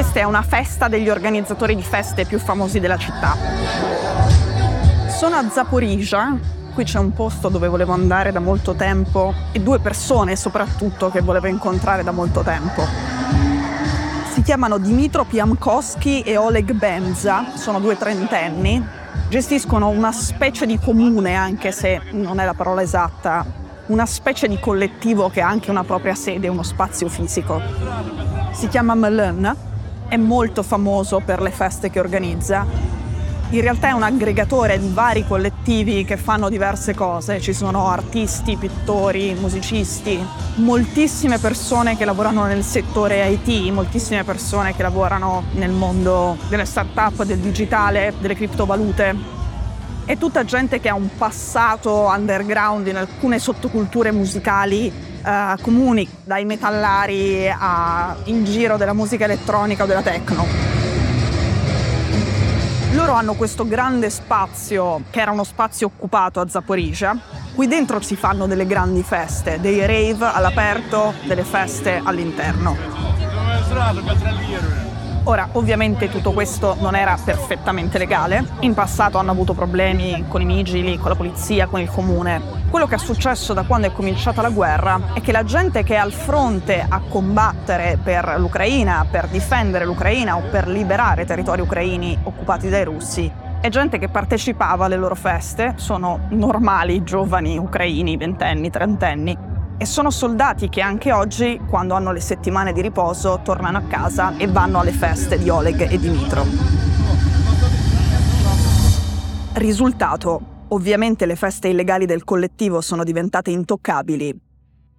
Questa è una festa degli organizzatori di feste più famosi della città. Sono a Zaporizhzhia, qui c'è un posto dove volevo andare da molto tempo e due persone soprattutto che volevo incontrare da molto tempo. Si chiamano Dimitro Piamkosky e Oleg Bemza, sono due trentenni, gestiscono una specie di comune, anche se non è la parola esatta, una specie di collettivo che ha anche una propria sede, uno spazio fisico. Si chiama Melun, è molto famoso per le feste che organizza. In realtà è un aggregatore di vari collettivi che fanno diverse cose. Ci sono artisti, pittori, musicisti, moltissime persone che lavorano nel settore IT, moltissime persone che lavorano nel mondo delle start-up, del digitale, delle criptovalute. È tutta gente che ha un passato underground in alcune sottoculture musicali comuni, dai metallari a in giro della musica elettronica o della techno. Loro hanno questo grande spazio, che era uno spazio occupato a Zaporizhzhia. Qui dentro si fanno delle grandi feste, dei rave all'aperto, delle feste all'interno. Ora, ovviamente tutto questo non era perfettamente legale. In passato hanno avuto problemi con i vigili, con la polizia, con il comune. Quello che è successo da quando è cominciata la guerra è che la gente che è al fronte a combattere per l'Ucraina, per difendere l'Ucraina o per liberare territori ucraini occupati dai russi, è gente che partecipava alle loro feste, sono normali giovani ucraini, ventenni, trentenni. E sono soldati che anche oggi, quando hanno le settimane di riposo, tornano a casa e vanno alle feste di Oleg e Dimitro. Risultato, ovviamente le feste illegali del collettivo sono diventate intoccabili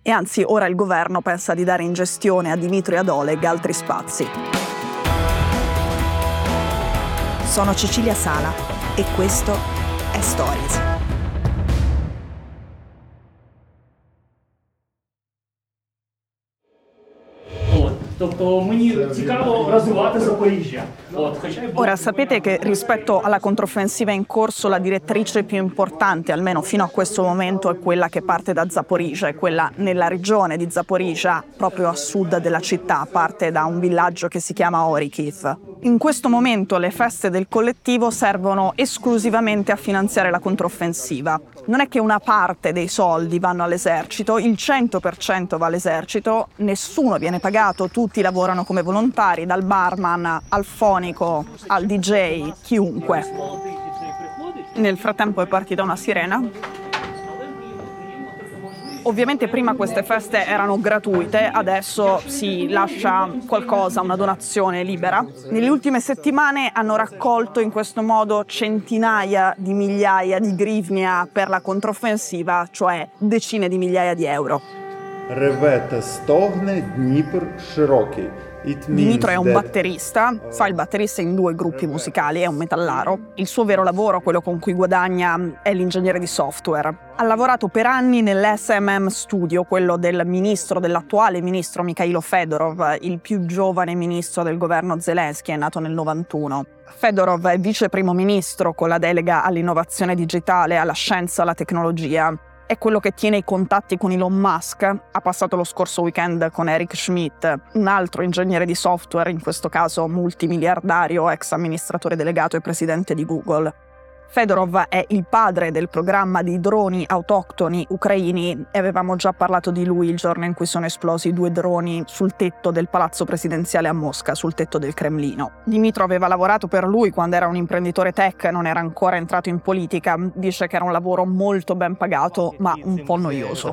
e anzi ora il governo pensa di dare in gestione a Dimitro e ad Oleg altri spazi. Sono Cecilia Sala e questo è Stories. Ora sapete che rispetto alla controffensiva in corso la direttrice più importante, almeno fino a questo momento, è quella che parte da Zaporizhzhia, è quella nella regione di Zaporizhzhia, proprio a sud della città, parte da un villaggio che si chiama Orikhiv. In questo momento le feste del collettivo servono esclusivamente a finanziare la controffensiva. Non è che una parte dei soldi vanno all'esercito, il 100% va all'esercito, nessuno viene pagato, tutti lavorano come volontari, dal barman al fonico, al DJ, chiunque. Nel frattempo è partita una sirena. Ovviamente prima queste feste erano gratuite, adesso si lascia qualcosa, una donazione libera. Nelle ultime settimane hanno raccolto in questo modo centinaia di migliaia di grivnia per la controffensiva, cioè decine di migliaia di euro. Dimitro è un batterista, fa il batterista in due gruppi musicali, è un metallaro. Il suo vero lavoro, quello con cui guadagna, è l'ingegnere di software. Ha lavorato per anni nell'SMM Studio, quello del ministro, dell'attuale ministro Mykhailo Fedorov, il più giovane ministro del governo Zelensky, è nato nel 91. Fedorov è vice primo ministro con la delega all'innovazione digitale, alla scienza, alla tecnologia. È quello che tiene i contatti con Elon Musk, ha passato lo scorso weekend con Eric Schmidt, un altro ingegnere di software, in questo caso multimiliardario, ex amministratore delegato e presidente di Google. Fedorov è il padre del programma di droni autoctoni ucraini e avevamo già parlato di lui il giorno in cui sono esplosi due droni sul tetto del palazzo presidenziale a Mosca, sul tetto del Cremlino. Dimitro aveva lavorato per lui quando era un imprenditore tech, non era ancora entrato in politica. Dice che era un lavoro molto ben pagato, ma un po' noioso.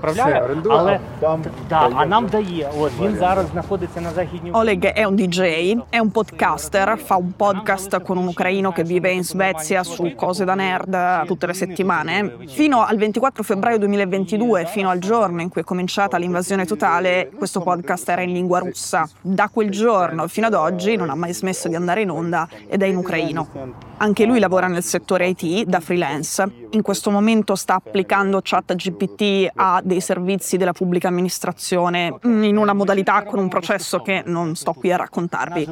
Oleg è un DJ, è un podcaster, fa un podcast con un ucraino che vive in Svezia su cose da nerd tutte le settimane. Fino al 24 febbraio 2022, fino al giorno in cui è cominciata l'invasione totale, questo podcast era in lingua russa. Da quel giorno fino ad oggi non ha mai smesso di andare in onda ed è in ucraino. Anche lui lavora nel settore IT da freelance. In questo momento sta applicando ChatGPT a dei servizi della pubblica amministrazione in una modalità con un processo che non sto qui a raccontarvi.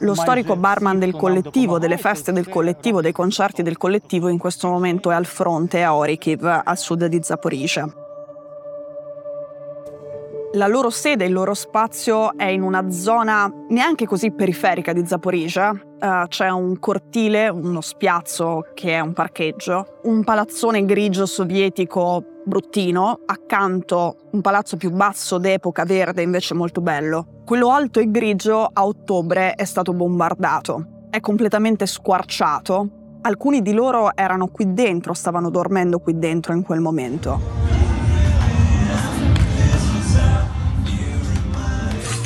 Lo storico barman del collettivo, delle feste del collettivo, dei concerti del collettivo, in questo momento è al fronte a Orikhiv, a sud di Zaporizhzhia. La loro sede, il loro spazio è in una zona neanche così periferica di Zaporizhzhia. C'è un cortile, uno spiazzo che è un parcheggio, un palazzone grigio sovietico bruttino, accanto un palazzo più basso d'epoca verde invece molto bello. Quello alto e grigio a ottobre è stato bombardato, è completamente squarciato. Alcuni di loro erano qui dentro, stavano dormendo qui dentro in quel momento.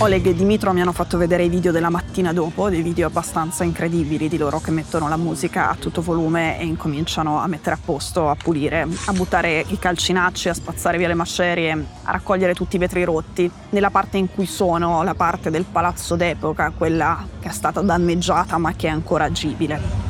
Oleg e Dimitro mi hanno fatto vedere i video della mattina dopo, dei video abbastanza incredibili di loro che mettono la musica a tutto volume e incominciano a mettere a posto, a pulire, a buttare i calcinacci, a spazzare via le macerie, a raccogliere tutti i vetri rotti. Nella parte in cui sono, la parte del palazzo d'epoca, quella che è stata danneggiata ma che è ancora agibile.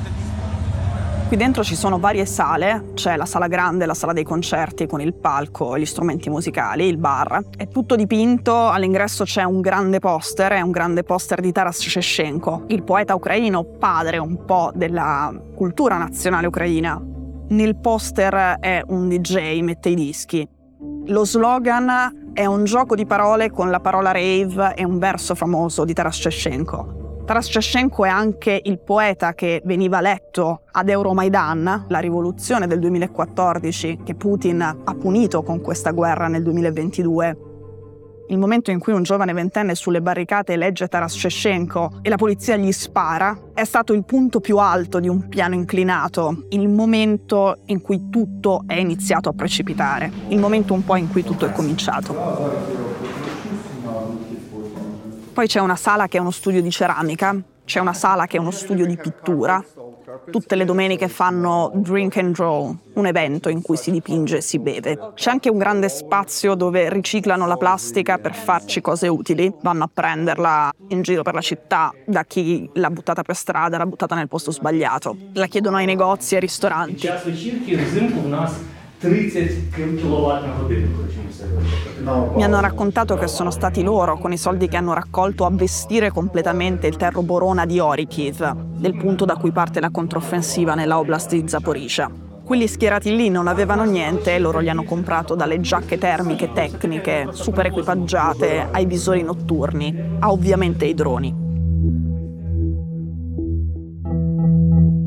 Qui dentro ci sono varie sale, c'è la sala grande, la sala dei concerti con il palco, gli strumenti musicali, il bar. È tutto dipinto, all'ingresso c'è un grande poster, è un grande poster di Taras Shevchenko, il poeta ucraino, padre un po' della cultura nazionale ucraina. Nel poster è un DJ, mette i dischi. Lo slogan è un gioco di parole con la parola rave e un verso famoso di Taras Shevchenko. Taras Shevchenko è anche il poeta che veniva letto ad Euromaidan, la rivoluzione del 2014 che Putin ha punito con questa guerra nel 2022. Il momento in cui un giovane ventenne sulle barricate legge Taras Shevchenko e la polizia gli spara è stato il punto più alto di un piano inclinato, il momento in cui tutto è iniziato a precipitare, il momento un po' in cui tutto è cominciato. Poi c'è una sala che è uno studio di ceramica, c'è una sala che è uno studio di pittura. Tutte le domeniche fanno drink and draw, un evento in cui si dipinge e si beve. C'è anche un grande spazio dove riciclano la plastica per farci cose utili. Vanno a prenderla in giro per la città da chi l'ha buttata per strada, l'ha buttata nel posto sbagliato. La chiedono ai negozi e ai ristoranti. Mi hanno raccontato che sono stati loro, con i soldi che hanno raccolto, a vestire completamente il terroborona di Orikhiv, del punto da cui parte la controffensiva nella oblast di Zaporizhzhia. Quelli schierati lì non avevano niente e loro gli hanno comprato dalle giacche termiche tecniche, super equipaggiate, ai visori notturni, a ovviamente i droni.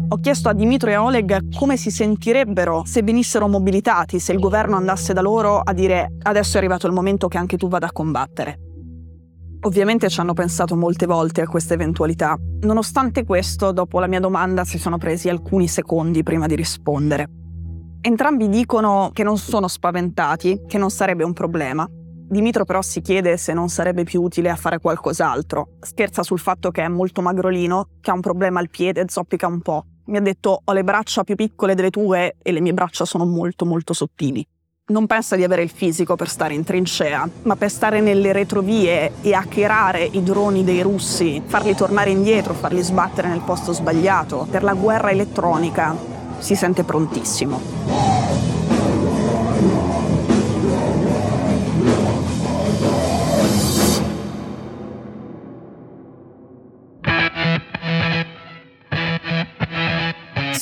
Ho chiesto a Dimitro e a Oleg come si sentirebbero se venissero mobilitati, se il governo andasse da loro a dire «Adesso è arrivato il momento che anche tu vada a combattere». Ovviamente ci hanno pensato molte volte a questa eventualità. Nonostante questo, dopo la mia domanda si sono presi alcuni secondi prima di rispondere. Entrambi dicono che non sono spaventati, che non sarebbe un problema. Dimitro però si chiede se non sarebbe più utile a fare qualcos'altro. Scherza sul fatto che è molto magrolino, che ha un problema al piede, zoppica un po'. Mi ha detto «Ho le braccia più piccole delle tue e le mie braccia sono molto molto sottili». Non pensa di avere il fisico per stare in trincea, ma per stare nelle retrovie e hackerare i droni dei russi, farli tornare indietro, farli sbattere nel posto sbagliato. Per la guerra elettronica si sente prontissimo.